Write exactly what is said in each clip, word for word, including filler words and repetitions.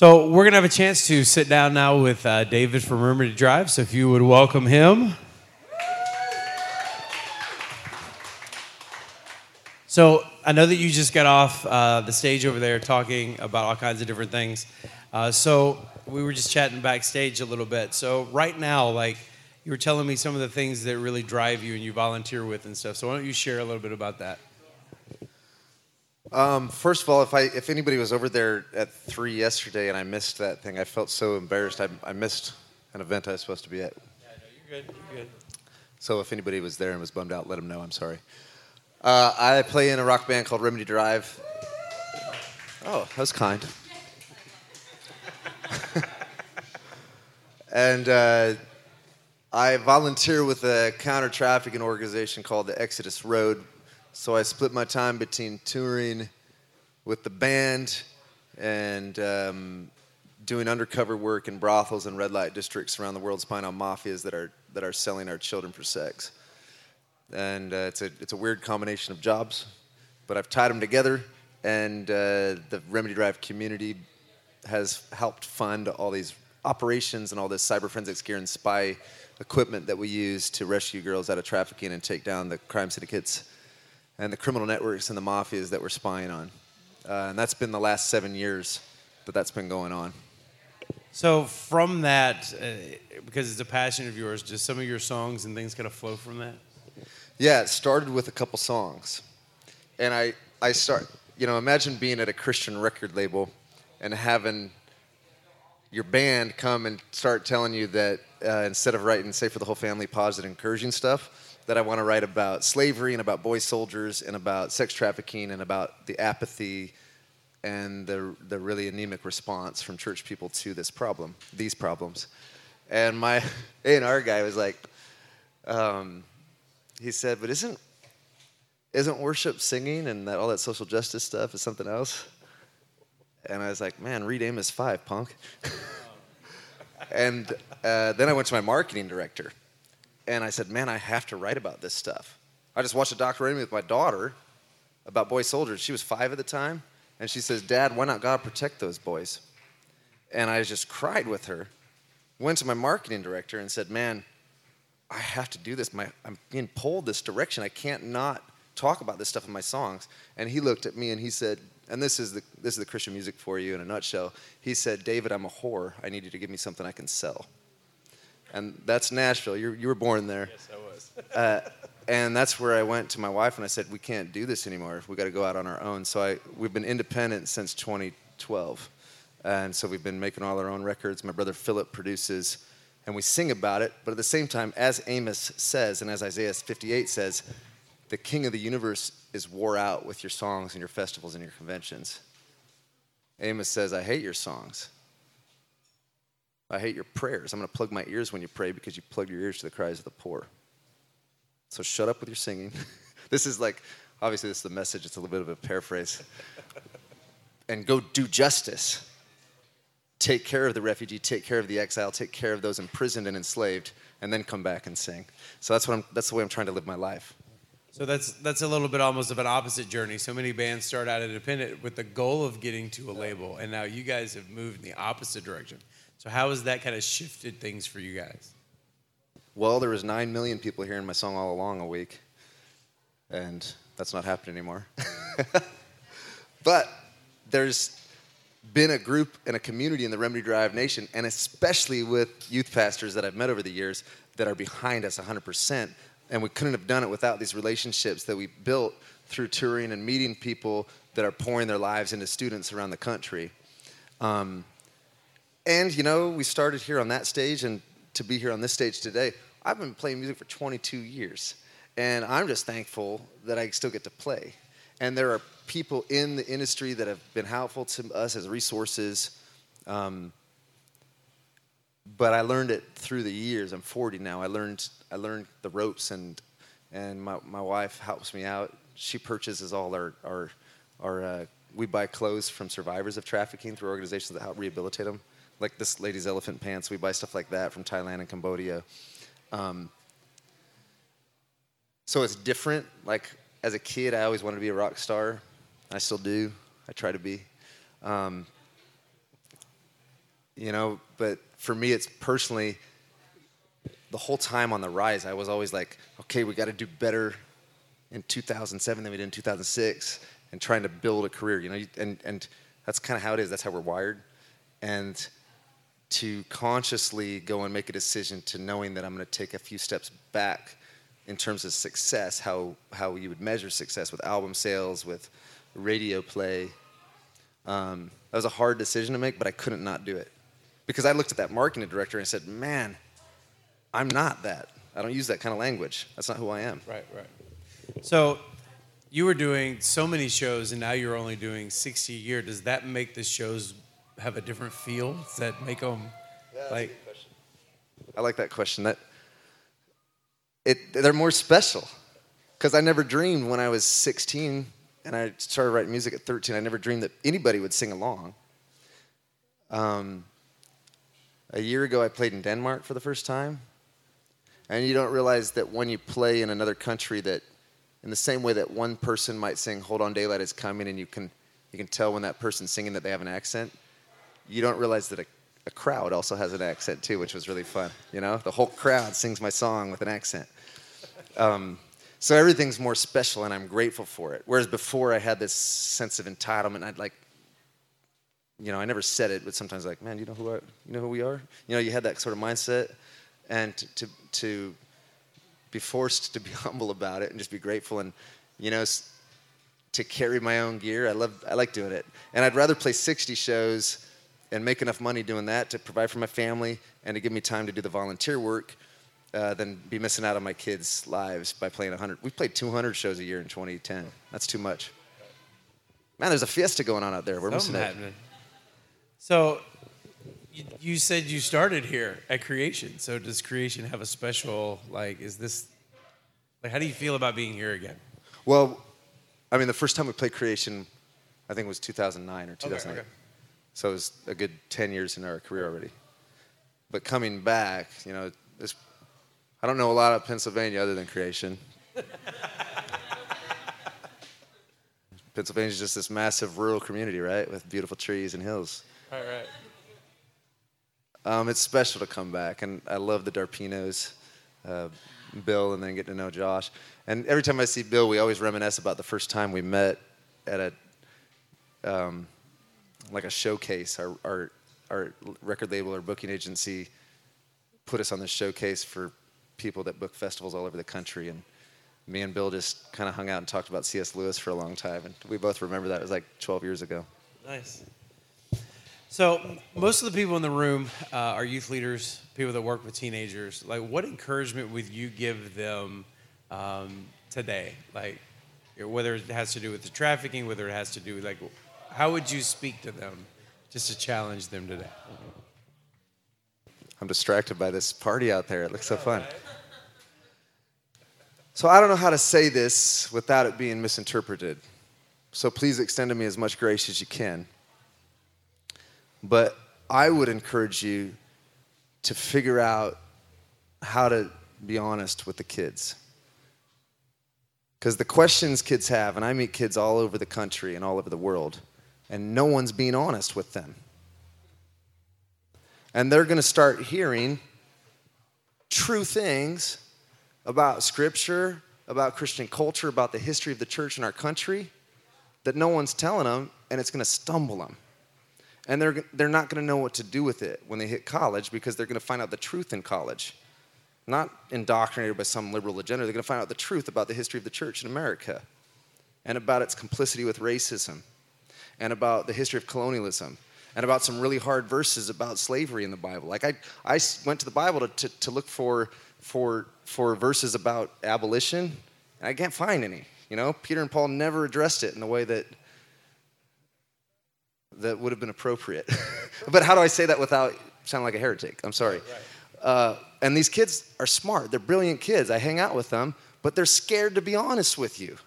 So we're going to have a chance to sit down now with uh, David from Remedy Drive. So if you would welcome him. So I know that you just got off uh, the stage over there talking about all kinds of different things. Uh, so we were just chatting backstage a little bit. So right now, like, you were telling me some of the things that really drive you and you volunteer with and stuff. So why don't you share a little bit about that? Um, first of all, if I if anybody was over there at three yesterday and I missed that thing, I felt so embarrassed. I, I missed an event I was supposed to be at. Yeah, no, you're good. You're good. So if anybody was there and was bummed out, let them know. I'm sorry. Uh, I play in a rock band called Remedy Drive. Oh, that was kind. And uh, I volunteer with a counter-trafficking organization called the Exodus Road. So I split my time between touring with the band and um, doing undercover work in brothels and red light districts around the world, spying on mafias that are that are selling our children for sex. And uh, it's a it's a weird combination of jobs, but I've tied them together, and uh, the Remedy Drive community has helped fund all these operations and all this cyber forensics gear and spy equipment that we use to rescue girls out of trafficking and take down the crime syndicates and the criminal networks and the mafias that we're spying on. Uh, and that's been the last seven years that that's been going on. So from that, uh, because it's a passion of yours, just some of your songs and things kind of flow from that? Yeah, it started with a couple songs. And I, I start, you know, imagine being at a Christian record label and having your band come and start telling you that uh, instead of writing, say, for the whole family, positive, encouraging stuff, that I want to write about slavery and about boy soldiers and about sex trafficking and about the apathy and the the really anemic response from church people to this problem, these problems. And my A and R guy was like, um, he said, but isn't isn't worship singing and that all that social justice stuff is something else? And I was like, man, read Amos five, punk. and uh, then I went to my marketing director. And I said, man, I have to write about this stuff. I just watched a documentary with my daughter about boy soldiers. She was five at the time. And she says, Dad, why not God protect those boys? And I just cried with her. Went to my marketing director and said, man, I have to do this. My, I'm being pulled this direction. I can't not talk about this stuff in my songs. And he looked at me and he said, and this is the this is the Christian music for you in a nutshell. He said, David, I'm a whore. I need you to give me something I can sell. And that's Nashville. You're, you were born there. Yes, I was. uh, and that's where I went to my wife and I said, we can't do this anymore. We got to go out on our own. So I, we've been independent since twenty twelve. And so we've been making all our own records. My brother Philip produces, and we sing about it. But at the same time, as Amos says, and as Isaiah fifty-eight says, the king of the universe is wore out with your songs and your festivals and your conventions. Amos says, I hate your songs. I hate your prayers. I'm going to plug my ears when you pray because you plug your ears to the cries of the poor. So shut up with your singing. This is like, obviously this is the message. It's a little bit of a paraphrase. And go do justice. Take care of the refugee. Take care of the exile. Take care of those imprisoned and enslaved. And then come back and sing. So that's what I'm. That's the way I'm trying to live my life. So that's that's a little bit almost of an opposite journey. So many bands start out independent with the goal of getting to a label. And now you guys have moved in the opposite direction. So how has that kind of shifted things for you guys? Well, there was nine million people hearing my song all along a week, and that's not happening anymore. But there's been a group and a community in the Remedy Drive Nation, and especially with youth pastors that I've met over the years that are behind us one hundred percent, and we couldn't have done it without these relationships that we built through touring and meeting people that are pouring their lives into students around the country. Um, And, you know, we started here on that stage, and to be here on this stage today, I've been playing music for twenty-two years, and I'm just thankful that I still get to play. And there are people in the industry that have been helpful to us as resources, um, but I learned it through the years. I'm forty now. I learned I learned the ropes, and and my, my wife helps me out. She purchases all our, our, our uh, we buy clothes from survivors of trafficking through organizations that help rehabilitate them. Like this lady's elephant pants. We buy stuff like that from Thailand and Cambodia. Um, so it's different. Like, as a kid, I always wanted to be a rock star. I still do. I try to be. Um, you know, but for me, it's personally, the whole time on the rise, I was always like, okay, we got to do better in two thousand seven than we did in two thousand six, and trying to build a career, you know, and, and that's kind of how it is. That's how we're wired. And to consciously go and make a decision to knowing that I'm going to take a few steps back in terms of success, how, how you would measure success with album sales, with radio play. Um, that was a hard decision to make, but I couldn't not do it. Because I looked at that marketing director and I said, man, I'm not that. I don't use that kind of language. That's not who I am. Right, right. So you were doing so many shows, and now you're only doing sixty a year. Does that make the shows have a different feel? Does that make them, yeah, that's like... a good question. I like that question. That it they're more special. Because I never dreamed when I was sixteen, and I started writing music at thirteen, I never dreamed that anybody would sing along. Um, a year ago, I played in Denmark for the first time. And you don't realize that when you play in another country that, in the same way that one person might sing "Hold On, Daylight Is Coming," and you can you can tell when that person's singing that they have an accent, you don't realize that a, a crowd also has an accent too, which was really fun. You know, the whole crowd sings my song with an accent. Um, so everything's more special, and I'm grateful for it. Whereas before, I had this sense of entitlement. I'd like, you know, I never said it, but sometimes like, man, you know who I, you know who we are. You know, you had that sort of mindset, and to to. to be forced to be humble about it and just be grateful and, you know, to carry my own gear. I love, I like doing it. And I'd rather play sixty shows and make enough money doing that to provide for my family and to give me time to do the volunteer work uh, than be missing out on my kids' lives by playing one hundred. We played two hundred shows a year in twenty ten. That's too much. Man, there's a fiesta going on out there. We're missing out. So you said you started here at Creation. So does Creation have a special, like, is this, like, how do you feel about being here again? Well, I mean, the first time we played Creation, I think it was two thousand nine or two thousand eight. Okay, okay. So it was a good ten years in our career already. But coming back, you know, this, I don't know a lot of Pennsylvania other than Creation. Pennsylvania's just this massive rural community, right, with beautiful trees and hills. All right, right. Um, it's special to come back, and I love the Darpinos, uh, Bill, and then get to know Josh. And every time I see Bill, we always reminisce about the first time we met at a, um, like a showcase. Our, our our record label or booking agency put us on this showcase for people that book festivals all over the country, and me and Bill just kind of hung out and talked about C S Lewis for a long time, and we both remember that. It was like twelve years ago. Nice. So most of the people in the room uh, are youth leaders, people that work with teenagers. Like, what encouragement would you give them um, today? Like, whether it has to do with the trafficking, whether it has to do with, like, how would you speak to them just to challenge them today? I'm distracted by this party out there. It looks so fun. So I don't know how to say this without it being misinterpreted. So please extend to me as much grace as you can. But I would encourage you to figure out how to be honest with the kids. Because the questions kids have, and I meet kids all over the country and all over the world, and no one's being honest with them. And they're going to start hearing true things about Scripture, about Christian culture, about the history of the church in our country that no one's telling them, and it's going to stumble them. And they're they're not going to know what to do with it when they hit college, because they're going to find out the truth in college. Not indoctrinated by some liberal agenda. They're going to find out the truth about the history of the church in America and about its complicity with racism and about the history of colonialism and about some really hard verses about slavery in the Bible. Like I, I went to the Bible to, to, to look for, for, for verses about abolition, and I can't find any. You know, Peter and Paul never addressed it in the way that that would have been appropriate. But how do I say that without sounding like a heretic? I'm sorry. Uh, and these kids are smart. They're brilliant kids. I hang out with them, but they're scared to be honest with you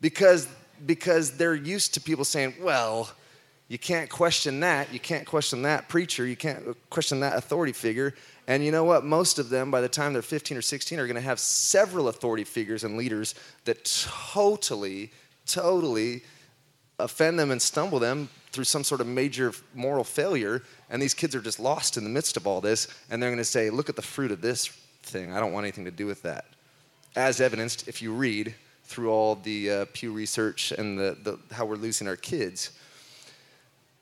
because, because they're used to people saying, well, you can't question that. You can't question that preacher. You can't question that authority figure. And you know what? Most of them, by the time they're fifteen or sixteen, are going to have several authority figures and leaders that totally, totally offend them and stumble them through some sort of major moral failure, and these kids are just lost in the midst of all this, and they're going to say, look at the fruit of this thing. I don't want anything to do with that. As evidenced, if you read through all the uh, Pew research and the, the how we're losing our kids.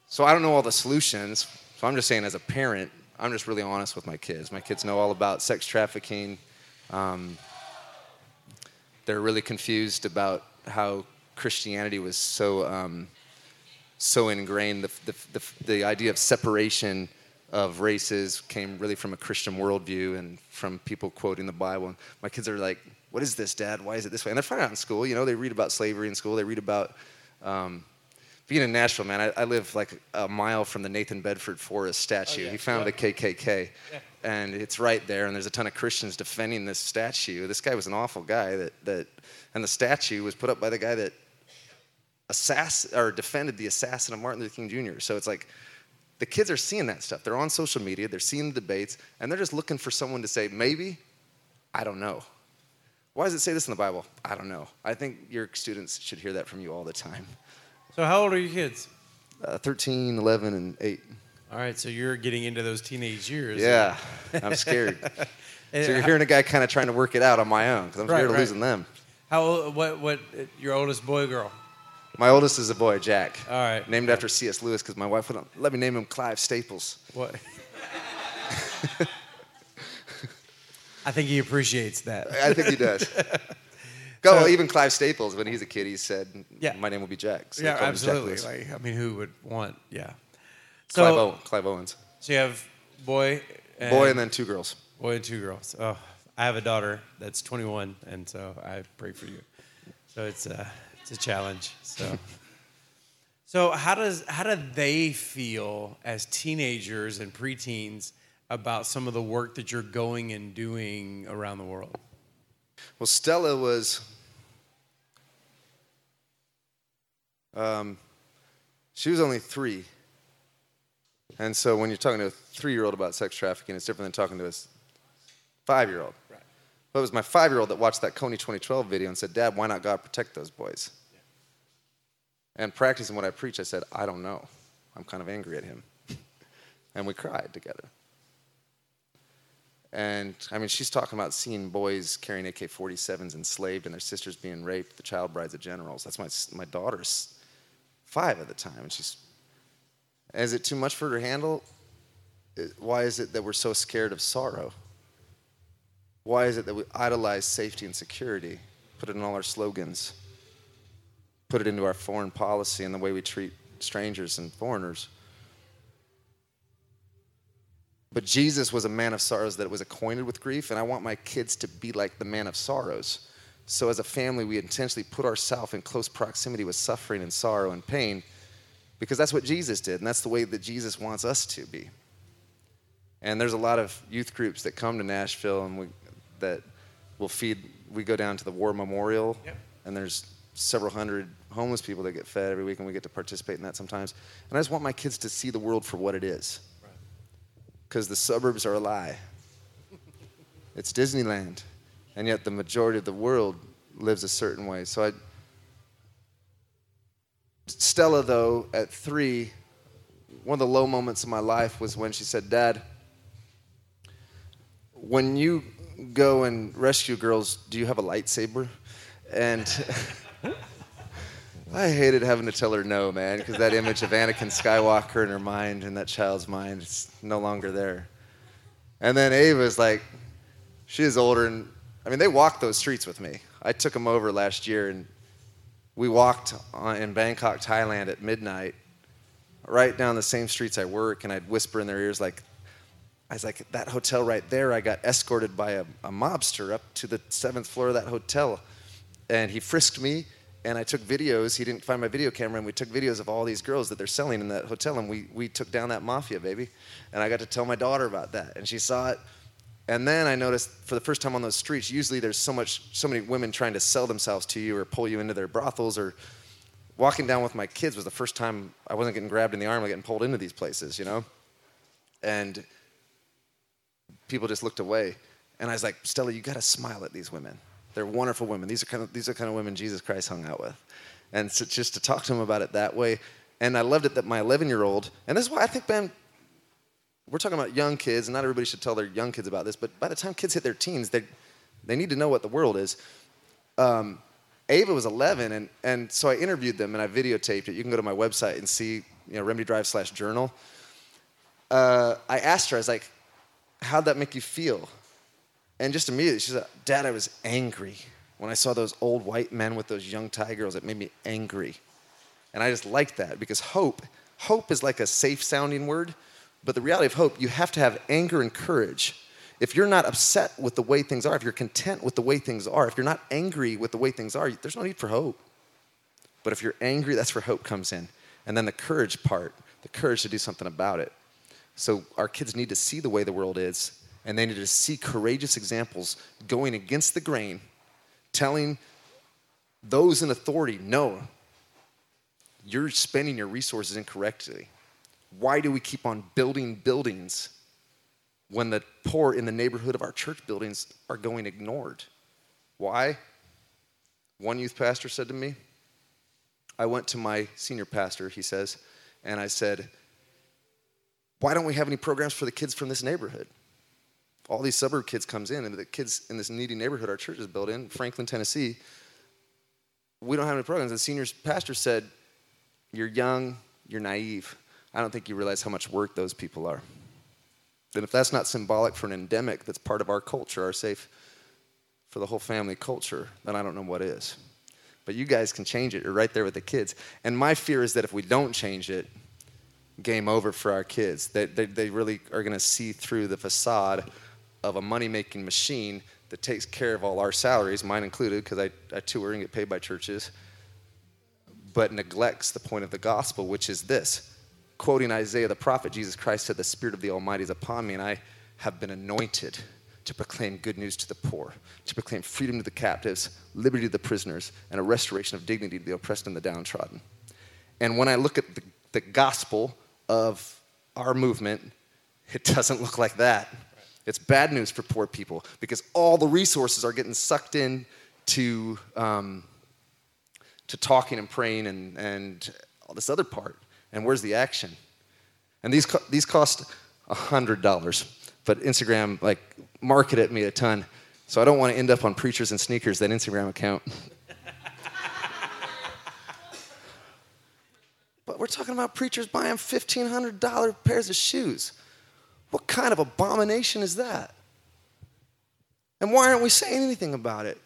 So I don't know all the solutions, so I'm just saying as a parent, I'm just really honest with my kids. My kids know all about sex trafficking. Um, they're really confused about how Christianity was so um, so ingrained. The, the, the, the idea of separation of races came really from a Christian worldview and from people quoting the Bible. And my kids are like, what is this, Dad? Why is it this way? And they're finding out in school. You know, they read about slavery in school. They read about... Um, Being in Nashville, man, I, I live like a mile from the Nathan Bedford Forrest statue. Oh, yeah. He founded yeah. the K K K, yeah. and it's right there, and there's a ton of Christians defending this statue. This guy was an awful guy, that, that, and the statue was put up by the guy that assass- or defended the assassin of Martin Luther King Junior So it's like the kids are seeing that stuff. They're on social media. They're seeing the debates, and they're just looking for someone to say, maybe, I don't know. Why does it say this in the Bible? I don't know. I think your students should hear that from you all the time. So how old are your kids? Uh, thirteen, eleven, and eight. All right, so you're getting into those teenage years. Yeah, I'm scared. So you're hearing a guy kind of trying to work it out on my own because I'm right, scared of right. losing them. How? What? What? Your oldest boy or girl? My oldest is a boy, Jack. All right. Named after C S Lewis because my wife wouldn't let me name him Clive Staples. What? I think he appreciates that. I think he does. Go, so, even Clive Staples, when he's a kid, he said, yeah. my name will be Jack. So yeah, absolutely. Jack like, I mean, who would want, yeah. So, Clive, Owen, Clive Owens. So you have boy and... Boy and then two girls. Boy and two girls. Oh, I have a daughter that's twenty-one, and so I pray for you. So it's a, it's a challenge. So so how does how do they feel as teenagers and preteens about some of the work that you're going and doing around the world? Well, Stella was... Um, she was only three. And so when you're talking to a three-year-old about sex trafficking, it's different than talking to a five-year-old. Right. But it was my five-year-old that watched that Kony twenty twelve video and said, Dad, why not God protect those boys? Yeah. And practicing what I preach, I said, I don't know. I'm kind of angry at him. And we cried together. And, I mean, she's talking about seeing boys carrying A K forty-sevens enslaved and their sisters being raped, the child brides of generals. That's my my daughter's five at the time. And she's, is it too much for her to handle? Why is it that we're so scared of sorrow? Why is it that we idolize safety and security, put it in all our slogans, put it into our foreign policy and the way we treat strangers and foreigners? But Jesus was a man of sorrows that was acquainted with grief, and I want my kids to be like the man of sorrows. So as a family, we intentionally put ourselves in close proximity with suffering and sorrow and pain because that's what Jesus did, and that's the way that Jesus wants us to be. And there's a lot of youth groups that come to Nashville and we, that will feed. We go down to the War Memorial, yep. and there's several hundred homeless people that get fed every week, and we get to participate in that sometimes. And I just want my kids to see the world for what it is. Because the suburbs are a lie. It's Disneyland. And yet the majority of the world lives a certain way. So I... Stella, though, at three, one of the low moments of my life was when she said, Dad, when you go and rescue girls, do you have a lightsaber? And I hated having to tell her no, man, because that image of Anakin Skywalker in her mind and that child's mind is no longer there. And then Ava's like, she is older, and I mean, they walked those streets with me. I took them over last year, and we walked on, in Bangkok, Thailand at midnight, right down the same streets I work, and I'd whisper in their ears like, I was like, that hotel right there, I got escorted by a, a mobster up to the seventh floor of that hotel, and he frisked me. And I took videos. He didn't find my video camera, and we took videos of all these girls that they're selling in that hotel, and we we took down that mafia, baby. And I got to tell my daughter about that, and she saw it. And then I noticed for the first time on those streets, usually there's so much, so many women trying to sell themselves to you or pull you into their brothels. Or walking down with my kids was the first time I wasn't getting grabbed in the arm or getting pulled into these places, you know. And people just looked away, and I was like, Stella, you got to smile at these women. They're wonderful women. These are kind of these are kind of women Jesus Christ hung out with, and so just to talk to them about it that way, And I loved it that my eleven-year-old, and this is why I think, man, we're talking about young kids, and not everybody should tell their young kids about this, but by the time kids hit their teens, they they need to know what the world is. Um, Ava was eleven, and, and so I interviewed them, and I videotaped it. You can go to my website and see, you know, Remedy Drive slash journal. Uh, I asked her, I was like, how'd that make you feel? And just immediately, she's like, Dad, I was angry. When I saw those old white men with those young Thai girls, it made me angry. And I just liked that, because hope, hope is like a safe-sounding word, but the reality of hope, you have to have anger and courage. If you're not upset with the way things are, if you're content with the way things are, if you're not angry with the way things are, there's no need for hope. But if you're angry, that's where hope comes in. And then the courage part, the courage to do something about it. So our kids need to see the way the world is, and they need to see courageous examples going against the grain, telling those in authority, no, you're spending your resources incorrectly. Why do we keep on building buildings when the poor in the neighborhood of our church buildings are going ignored? Why? One youth pastor said to me, I went to my senior pastor, he says, and I said, why don't we have any programs for the kids from this neighborhood? All these suburb kids comes in, and the kids in this needy neighborhood our church is built in, Franklin, Tennessee, we don't have any programs. And the senior pastor said, you're young, you're naive. I don't think you realize how much work those people are. Then if that's not symbolic for an endemic that's part of our culture, our safe for the whole family culture, then I don't know what is. But you guys can change it. You're right there with the kids. And my fear is that if we don't change it, game over for our kids. They, they, they really are going to see through the facade of a money-making machine that takes care of all our salaries, mine included, because I, I tour and get paid by churches, but neglects the point of the gospel, which is this. Quoting Isaiah the prophet, Jesus Christ said, the Spirit of the Almighty is upon me, and I have been anointed to proclaim good news to the poor, to proclaim freedom to the captives, liberty to the prisoners, and a restoration of dignity to the oppressed and the downtrodden. And when I look at the, the gospel of our movement, it doesn't look like that. It's bad news for poor people, because all the resources are getting sucked in to, um, to talking and praying and, and all this other part. And where's the action? And these co- these cost one hundred dollars, but Instagram, like, marketed me a ton, so I don't want to end up on Preachers and Sneakers, that Instagram account. But we're talking about preachers buying fifteen hundred dollars pairs of shoes. What kind of abomination is that? And why aren't we saying anything about it?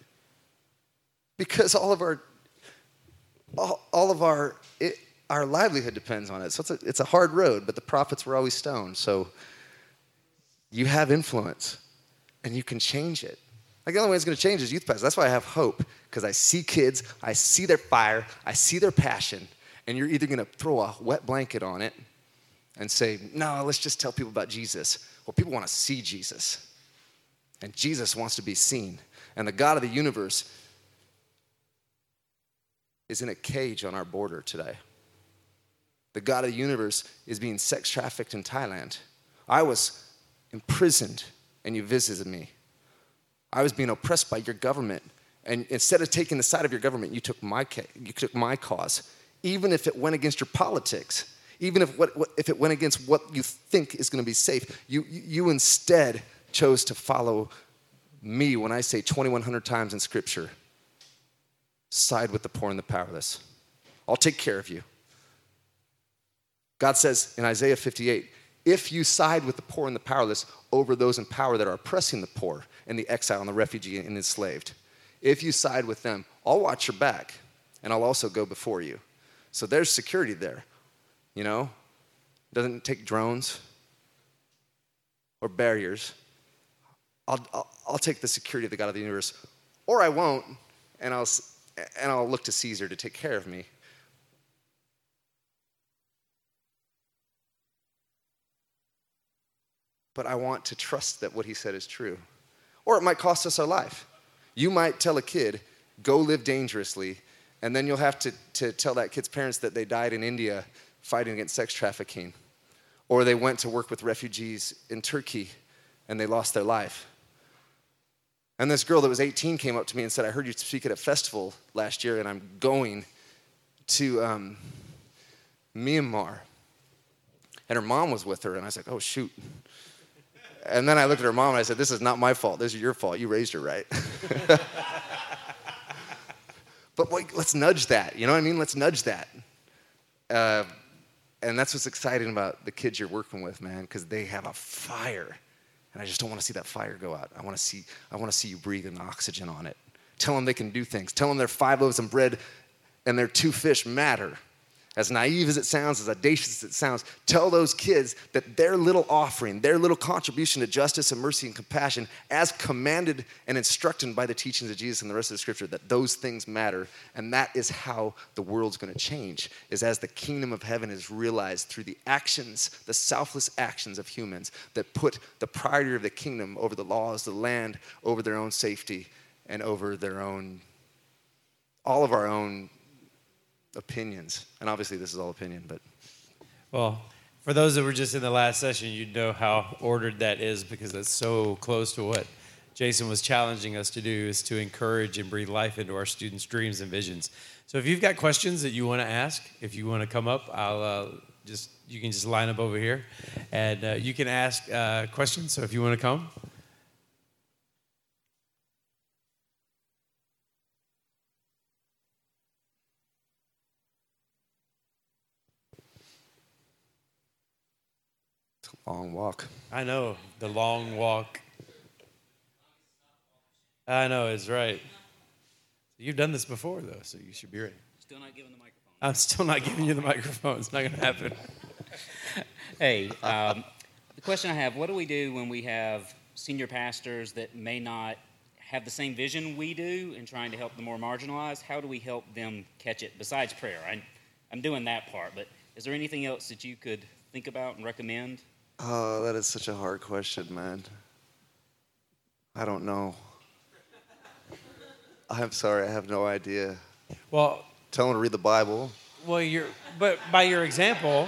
Because all of our, all, all of our... It, Our livelihood depends on it. So it's a, it's a hard road, but the prophets were always stoned. So you have influence, and you can change it. Like, the only way it's going to change is youth pastors. That's why I have hope, because I see kids, I see their fire, I see their passion, and you're either going to throw a wet blanket on it and say, no, let's just tell people about Jesus. Well, people want to see Jesus, and Jesus wants to be seen. And the God of the universe is in a cage on our border today. The God of the universe is being sex trafficked in Thailand. I was imprisoned, and you visited me. I was being oppressed by your government, and instead of taking the side of your government, you took my ca- you took my cause, even if it went against your politics, even if what, what if it went against what you think is going to be safe. You you instead chose to follow me when I say twenty-one hundred times in Scripture. Side with the poor and the powerless. I'll take care of you. God says in Isaiah fifty-eight, if you side with the poor and the powerless over those in power that are oppressing the poor and the exile and the refugee and enslaved, if you side with them, I'll watch your back, and I'll also go before you. So there's security there, you know? Doesn't take drones or barriers. I'll, I'll, I'll take the security of the God of the universe, or I won't, and I'll, and I'll look to Caesar to take care of me. But I want to trust that what he said is true. Or it might cost us our life. You might tell a kid, go live dangerously, and then you'll have to, to tell that kid's parents that they died in India fighting against sex trafficking. Or they went to work with refugees in Turkey, and they lost their life. And this girl that was eighteen came up to me and said, I heard you speak at a festival last year, and I'm going to um, Myanmar. And her mom was with her, and I was like, oh, shoot. And then I looked at her mom, and I said, this is not my fault. This is your fault. You raised her right. But wait, let's nudge that. You know what I mean? Let's nudge that. Uh, and that's what's exciting about the kids you're working with, man, because they have a fire. And I just don't want to see that fire go out. I want to see I want to see you breathing oxygen on it. Tell them they can do things. Tell them their five loaves of bread and their two fish matter. As naive as it sounds, as audacious as it sounds, tell those kids that their little offering, their little contribution to justice and mercy and compassion, as commanded and instructed by the teachings of Jesus and the rest of the scripture, that those things matter. And that is how the world's going to change, is as the kingdom of heaven is realized through the actions, the selfless actions of humans that put the priority of the kingdom over the laws of the land, over their own safety, and over their own, all of our own opinions. And obviously this is all opinion, but. Well, for those that were just in the last session, you'd know how ordered that is, because that's so close to what Jason was challenging us to do, is to encourage and breathe life into our students' dreams and visions. So if you've got questions that you want to ask, if you want to come up, I'll uh, just, you can just line up over here and uh, you can ask uh, questions. So if you want to come. Long walk. I know, the long walk. I know, it's right. You've done this before, though, so you should be ready. Still not giving the microphone. I'm still not giving you the microphone. It's not going to happen. Hey, um, the question I have, what do we do when we have senior pastors that may not have the same vision we do in trying to help the more marginalized? How do we help them catch it besides prayer? I, I'm doing that part, but is there anything else that you could think about and recommend? Oh, that is such a hard question, man. I don't know. I'm sorry, I have no idea. Well, tell them to read the Bible. Well, you're, but by your example,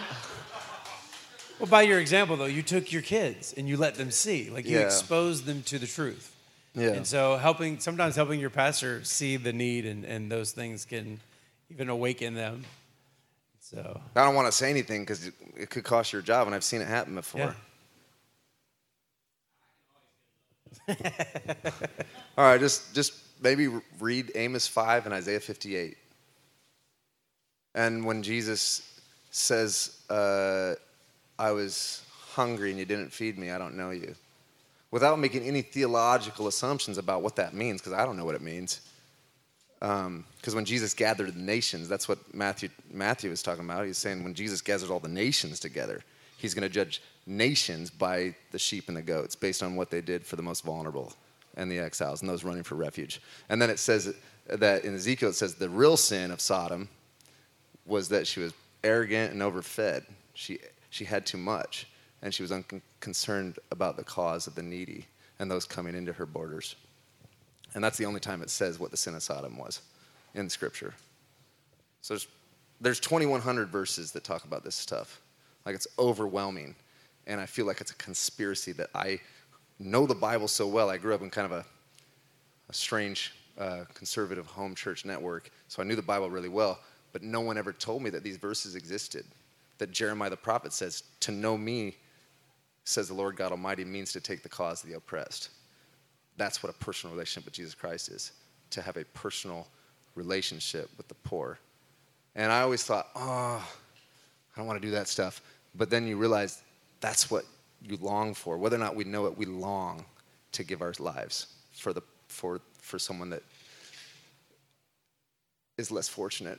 well, by your example though, you took your kids and you let them see, like you yeah. exposed them to the truth. Yeah. And so helping, sometimes helping your pastor see the need, and, and those things can even awaken them. So I don't want to say anything because it could cost your job, and I've seen it happen before. Yeah. All right, just just maybe read Amos five and Isaiah fifty-eight. And when Jesus says, uh, I was hungry and you didn't feed me, I don't know you. Without making any theological assumptions about what that means, because I don't know what it means. Because um, when Jesus gathered the nations, that's what Matthew Matthew was talking about. He's saying when Jesus gathers all the nations together, he's going to judge nations by the sheep and the goats based on what they did for the most vulnerable and the exiles and those running for refuge. And then it says that in Ezekiel, it says the real sin of Sodom was that she was arrogant and overfed. She she had too much, and she was unconcerned about the cause of the needy and those coming into her borders. And that's the only time it says what the sin of Sodom was in Scripture. So there's, there's twenty-one hundred verses that talk about this stuff. Like, it's overwhelming. And I feel like it's a conspiracy that I know the Bible so well. I grew up in kind of a, a strange uh, conservative home church network, so I knew the Bible really well. But no one ever told me that these verses existed, that Jeremiah the prophet says, to know me, says the Lord God Almighty, means to take the cause of the oppressed. That's what a personal relationship with Jesus Christ is, to have a personal relationship with the poor. And I always thought, oh, I don't want to do that stuff. But then you realize that's what you long for. Whether or not we know it, we long to give our lives for the for for someone that is less fortunate.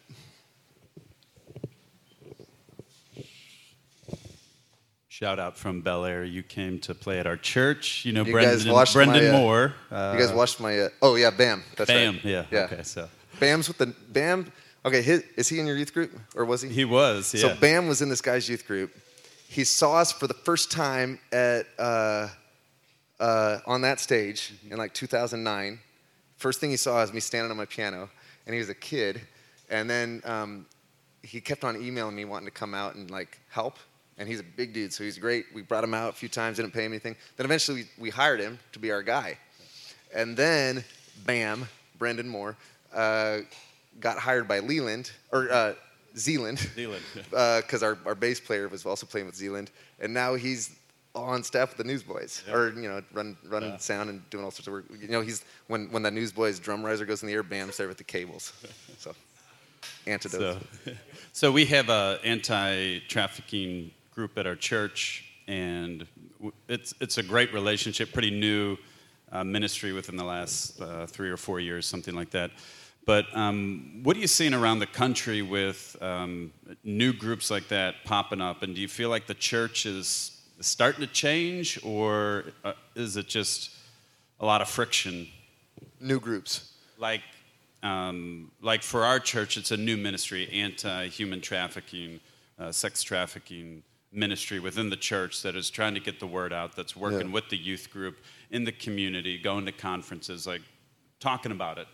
Shout out from Bel Air. You came to play at our church. You know, you Brendan, Brendan my, uh, Moore. Uh, you guys watched my, uh, oh yeah, Bam. That's Bam, right. yeah. yeah. Okay, so. Bam's with the, Bam, okay, his, is he in your youth group? Or was he? He was, yeah. So Bam was in this guy's youth group. He saw us for the first time at uh, uh, on that stage in like two thousand nine. First thing he saw is me standing on my piano, and he was a kid. And then um, he kept on emailing me wanting to come out and like help. And he's a big dude, so he's great. We brought him out a few times, didn't pay him anything. Then eventually we, we hired him to be our guy. And then, Bam, Brendan Moore, uh, got hired by Leland, or uh, Zealand. Zealand. Because uh, our, our bass player was also playing with Zealand. And now he's on staff with the Newsboys. Yep. Or, you know, running run yeah. sound and doing all sorts of work. You know, he's when, when that Newsboys drum riser goes in the air, Bam's there with the cables. So, antidote. So, so we have an anti-trafficking group at our church. And it's it's a great relationship, pretty new uh, ministry within the last uh, three or four years, something like that. But um, what are you seeing around the country with um, new groups like that popping up? And do you feel like the church is starting to change, or uh, is it just a lot of friction? New groups. Like, um, like for our church, it's a new ministry, anti-human trafficking, uh, sex trafficking ministry within the church that is trying to get the word out, that's working yeah. with the youth group in the community, going to conferences, like talking about it.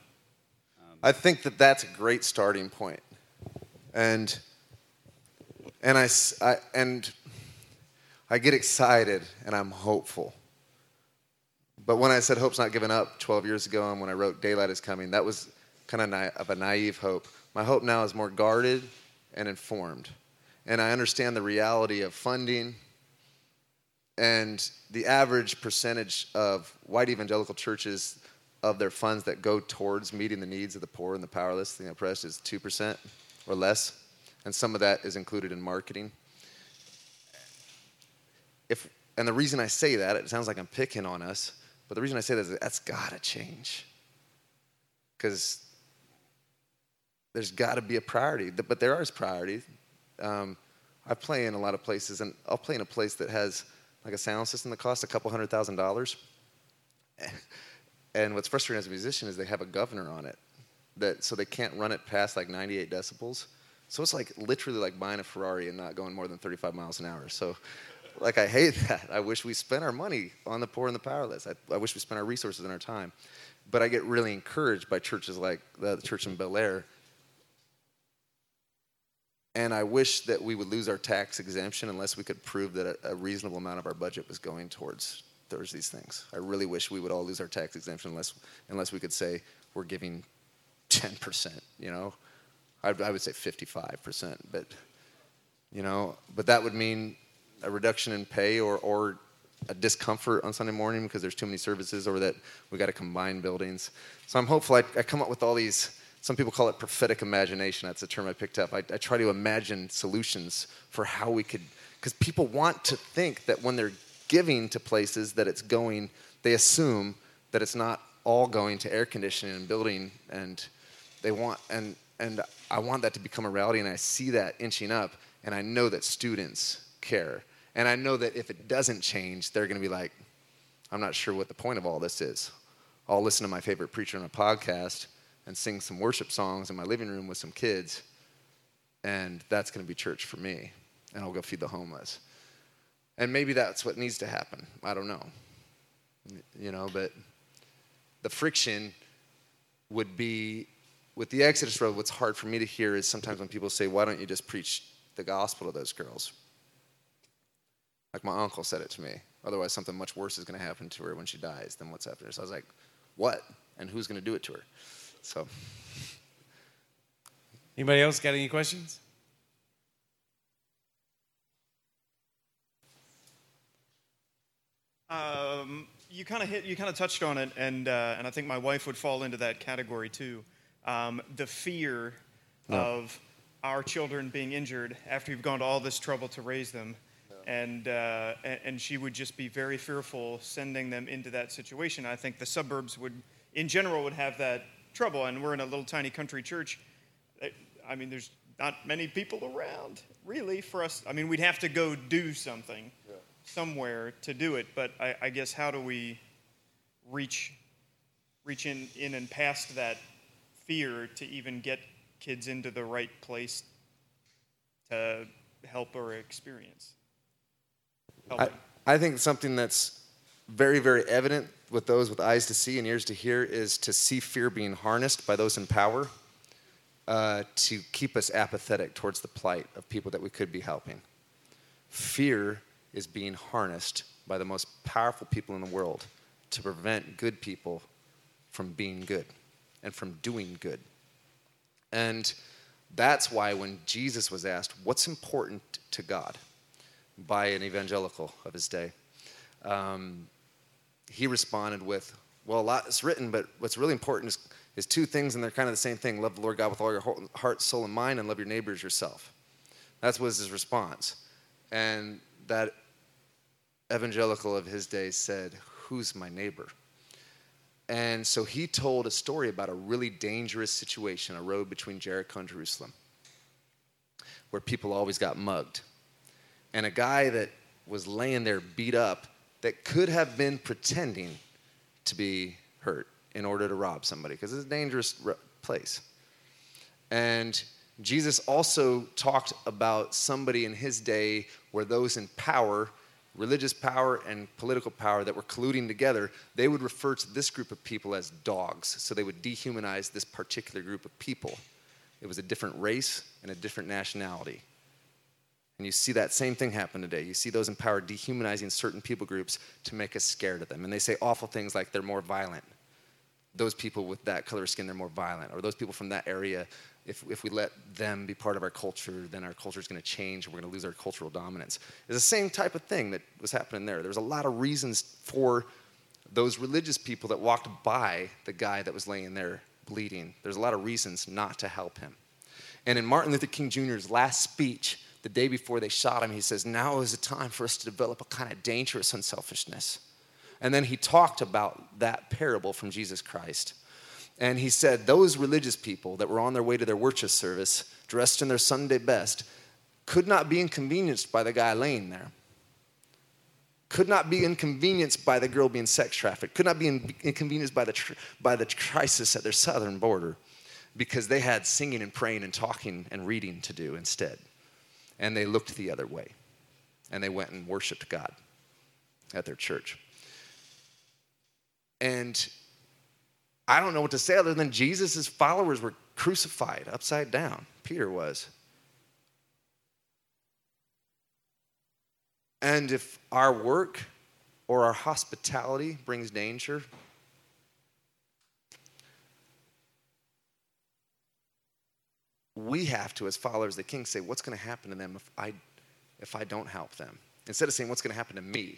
Um, I think that that's a great starting point. And and I, I, and I get excited and I'm hopeful. But when I said hope's not given up twelve years ago and when I wrote Daylight is Coming, that was kind of na- of a naive hope. My hope now is more guarded and informed. And I understand the reality of funding and the average percentage of white evangelical churches of their funds that go towards meeting the needs of the poor and the powerless and the oppressed is two percent or less. And some of that is included in marketing. If and the reason I say that, it sounds like I'm picking on us, but the reason I say that is that that's gotta change. Because there's gotta be a priority, but there are priorities. Um, I play in a lot of places, and I'll play in a place that has like a sound system that costs a couple hundred thousand dollars. And what's frustrating as a musician is they have a governor on it, that so they can't run it past like ninety-eight decibels. So it's like literally like buying a Ferrari and not going more than thirty-five miles an hour. So like I hate that. I wish we spent our money on the poor and the powerless. I, I wish we spent our resources and our time. But I get really encouraged by churches like the, the church in Bel Air. And I wish that we would lose our tax exemption unless we could prove that a, a reasonable amount of our budget was going towards, towards these things. I really wish we would all lose our tax exemption unless unless we could say we're giving ten percent, you know? I, I would say fifty-five percent, but, you know, but that would mean a reduction in pay or, or a discomfort on Sunday morning because there's too many services or that we got to combine buildings. So I'm hopeful I, I come up with all these. Some people call it prophetic imagination. That's a term I picked up. I, I try to imagine solutions for how we could, because people want to think that when they're giving to places that it's going, they assume that it's not all going to air conditioning and building, and they want, and and I want that to become a reality, and I see that inching up, and I know that students care, and I know that if it doesn't change, they're going to be like, I'm not sure what the point of all this is. I'll listen to my favorite preacher on a podcast and sing some worship songs in my living room with some kids, and that's going to be church for me, and I'll go feed the homeless. And maybe that's what needs to happen. I don't know. You know, but the friction would be, with the Exodus Road, what's hard for me to hear is sometimes when people say, why don't you just preach the gospel to those girls? Like my uncle said it to me. Otherwise, something much worse is going to happen to her when she dies than what's happened to her. So I was like, what? And who's going to do it to her? So, anybody else got any questions? Um, you kind of hit, you kind of touched on it, and uh, and I think my wife would fall into that category too. Um, the fear no. of our children being injured after we've gone to all this trouble to raise them, no. and uh, and she would just be very fearful sending them into that situation. I think the suburbs would, in general, would have that trouble, and we're in a little tiny country church. I mean, there's not many people around, really, for us. I mean, we'd have to go do something yeah. somewhere to do it, but I, I guess how do we reach reach in, in and past that fear to even get kids into the right place to help or experience? I, I think something that's very, very evident with those with eyes to see and ears to hear is to see fear being harnessed by those in power uh, to keep us apathetic towards the plight of people that we could be helping. Fear is being harnessed by the most powerful people in the world to prevent good people from being good and from doing good. And That's why when Jesus was asked, what's important to God, by an evangelical of his day, um, he responded with, well, a lot is written, but what's really important is, is two things, and they're kind of the same thing. Love the Lord God with all your heart, soul, and mind, and love your neighbor as yourself. That was his response. And that evangelical of his day said, who's my neighbor? And so he told a story about a really dangerous situation, a road between Jericho and Jerusalem, where people always got mugged. And a guy that was laying there beat up that could have been pretending to be hurt in order to rob somebody, because it's a dangerous place. And Jesus also talked about somebody in his day where those in power, religious power and political power, that were colluding together, they would refer to this group of people as dogs. So they would dehumanize this particular group of people. It was a different race and a different nationality. And you see that same thing happen today. You see those in power dehumanizing certain people groups to make us scared of them. And they say awful things like they're more violent. Those people with that color of skin, they're more violent. Or those people from that area, if if we let them be part of our culture, then our culture is going to change and we're going to lose our cultural dominance. It's the same type of thing that was happening there. There was a lot of reasons for those religious people that walked by the guy that was laying there bleeding. There's a lot of reasons not to help him. And in Martin Luther King Junior's last speech, the day before they shot him, he says, now is the time for us to develop a kind of dangerous unselfishness. And then he talked about that parable from Jesus Christ. And he said, those religious people that were on their way to their worship service, dressed in their Sunday best, could not be inconvenienced by the guy laying there. Could not be inconvenienced by the girl being sex trafficked. Could not be in- inconvenienced by the, tr- by the crisis at their southern border, because they had singing and praying and talking and reading to do instead. And they looked the other way, and they went and worshiped God at their church. And I don't know what to say other than Jesus' followers were crucified upside down. Peter was. And if our work or our hospitality brings danger, we have to, as followers of the King, say, what's going to happen to them if I if I don't help them? Instead of saying, what's going to happen to me?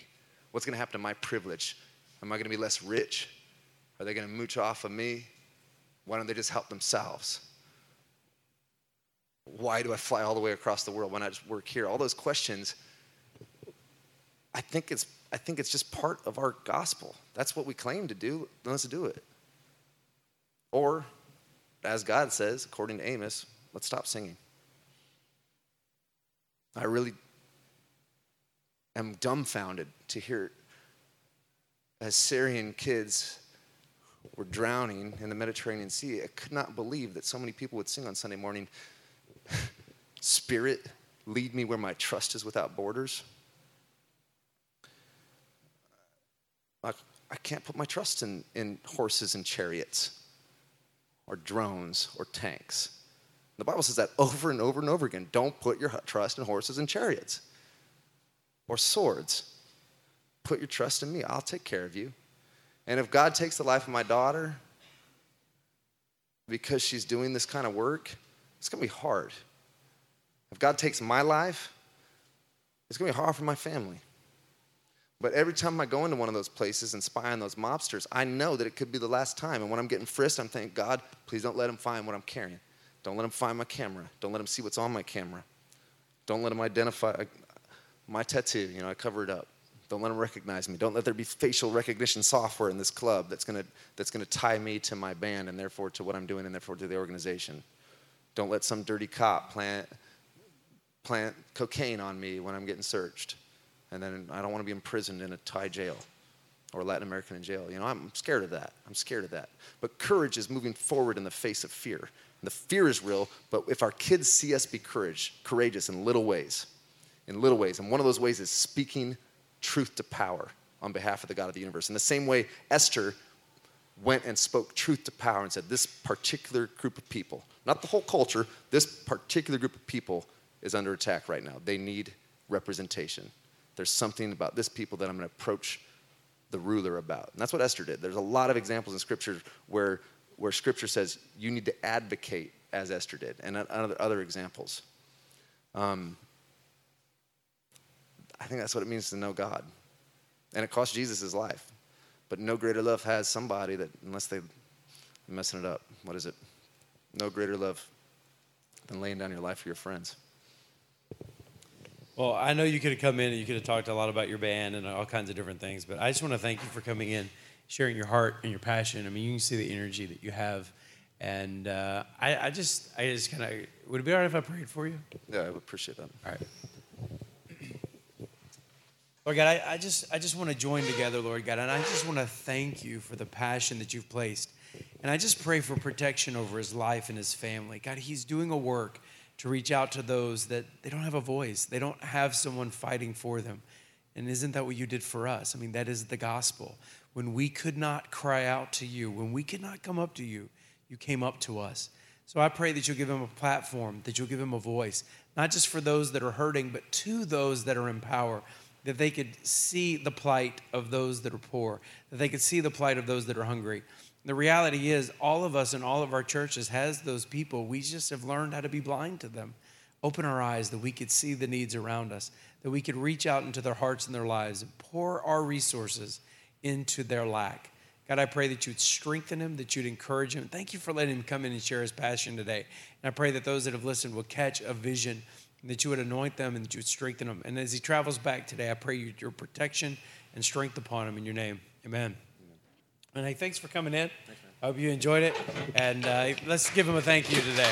What's going to happen to my privilege? Am I going to be less rich? Are they going to mooch off of me? Why don't they just help themselves? Why do I fly all the way across the world? Why not just work here? All those questions, I think it's I think it's just part of our gospel. That's what we claim to do. Let's do it. Or, as God says, according to Amos, let's stop singing. I really am dumbfounded to hear as Syrian kids were drowning in the Mediterranean Sea, I could not believe that so many people would sing on Sunday morning, Spirit, lead me where my trust is without borders. I, I can't put my trust in, in horses and chariots or drones or tanks. The Bible says that over and over and over again. Don't put your trust in horses and chariots or swords. Put your trust in me. I'll take care of you. And if God takes the life of my daughter because she's doing this kind of work, it's going to be hard. If God takes my life, it's going to be hard for my family. But every time I go into one of those places and spy on those mobsters, I know that it could be the last time. And when I'm getting frisked, I'm thinking, God, please don't let them find what I'm carrying. Don't let them find my camera. Don't let them see what's on my camera. Don't let them identify my tattoo. You know, I cover it up. Don't let them recognize me. Don't let there be facial recognition software in this club that's going to that's going to tie me to my band and therefore to what I'm doing and therefore to the organization. Don't let some dirty cop plant plant cocaine on me when I'm getting searched. And then I don't want to be imprisoned in a Thai jail or Latin American in jail. You know, I'm scared of that. I'm scared of that. But courage is moving forward in the face of fear. The fear is real, but if our kids see us be courage, courageous in little ways, in little ways, and one of those ways is speaking truth to power on behalf of the God of the universe. In the same way, Esther went and spoke truth to power and said, this particular group of people, not the whole culture, this particular group of people is under attack right now. They need representation. There's something about this people that I'm going to approach the ruler about. And that's what Esther did. There's a lot of examples in Scripture where where Scripture says you need to advocate as Esther did, and other, other examples. Um, I think that's what it means to know God. And it cost Jesus his life. But no greater love has somebody that, unless they, I'm messing it up. What is it? No greater love than laying down your life for your friends. Well, I know you could have come in and you could have talked a lot about your band and all kinds of different things, but I just want to thank you for coming in, sharing your heart and your passion. I mean, you can see the energy that you have. And uh, I, I just, I just kind of, would it be all right if I prayed for you? Yeah, I would appreciate that. All right. Lord God, I, I just I just want to join together, Lord God, and I just want to thank you for the passion that you've placed. And I just pray for protection over his life and his family. God, he's doing a work to reach out to those that they don't have a voice. They don't have someone fighting for them. And isn't that what you did for us? I mean, that is the gospel. When we could not cry out to you, when we could not come up to you, you came up to us. So I pray that you'll give him a platform, that you'll give him a voice, not just for those that are hurting, but to those that are in power, that they could see the plight of those that are poor, that they could see the plight of those that are hungry. The reality is, all of us and all of our churches has those people. We just have learned how to be blind to them. Open our eyes that we could see the needs around us, that we could reach out into their hearts and their lives and pour our resources into their lack. God, I pray that you'd strengthen him, that you'd encourage him. Thank you for letting him come in and share his passion today. And I pray that those that have listened will catch a vision, that you would anoint them and that you would strengthen them. And as he travels back today, I pray you, your protection and strength upon him in your name. Amen. Amen. And hey, thanks for coming in. Thanks, man. I hope you enjoyed it. And uh, let's give him a thank you today.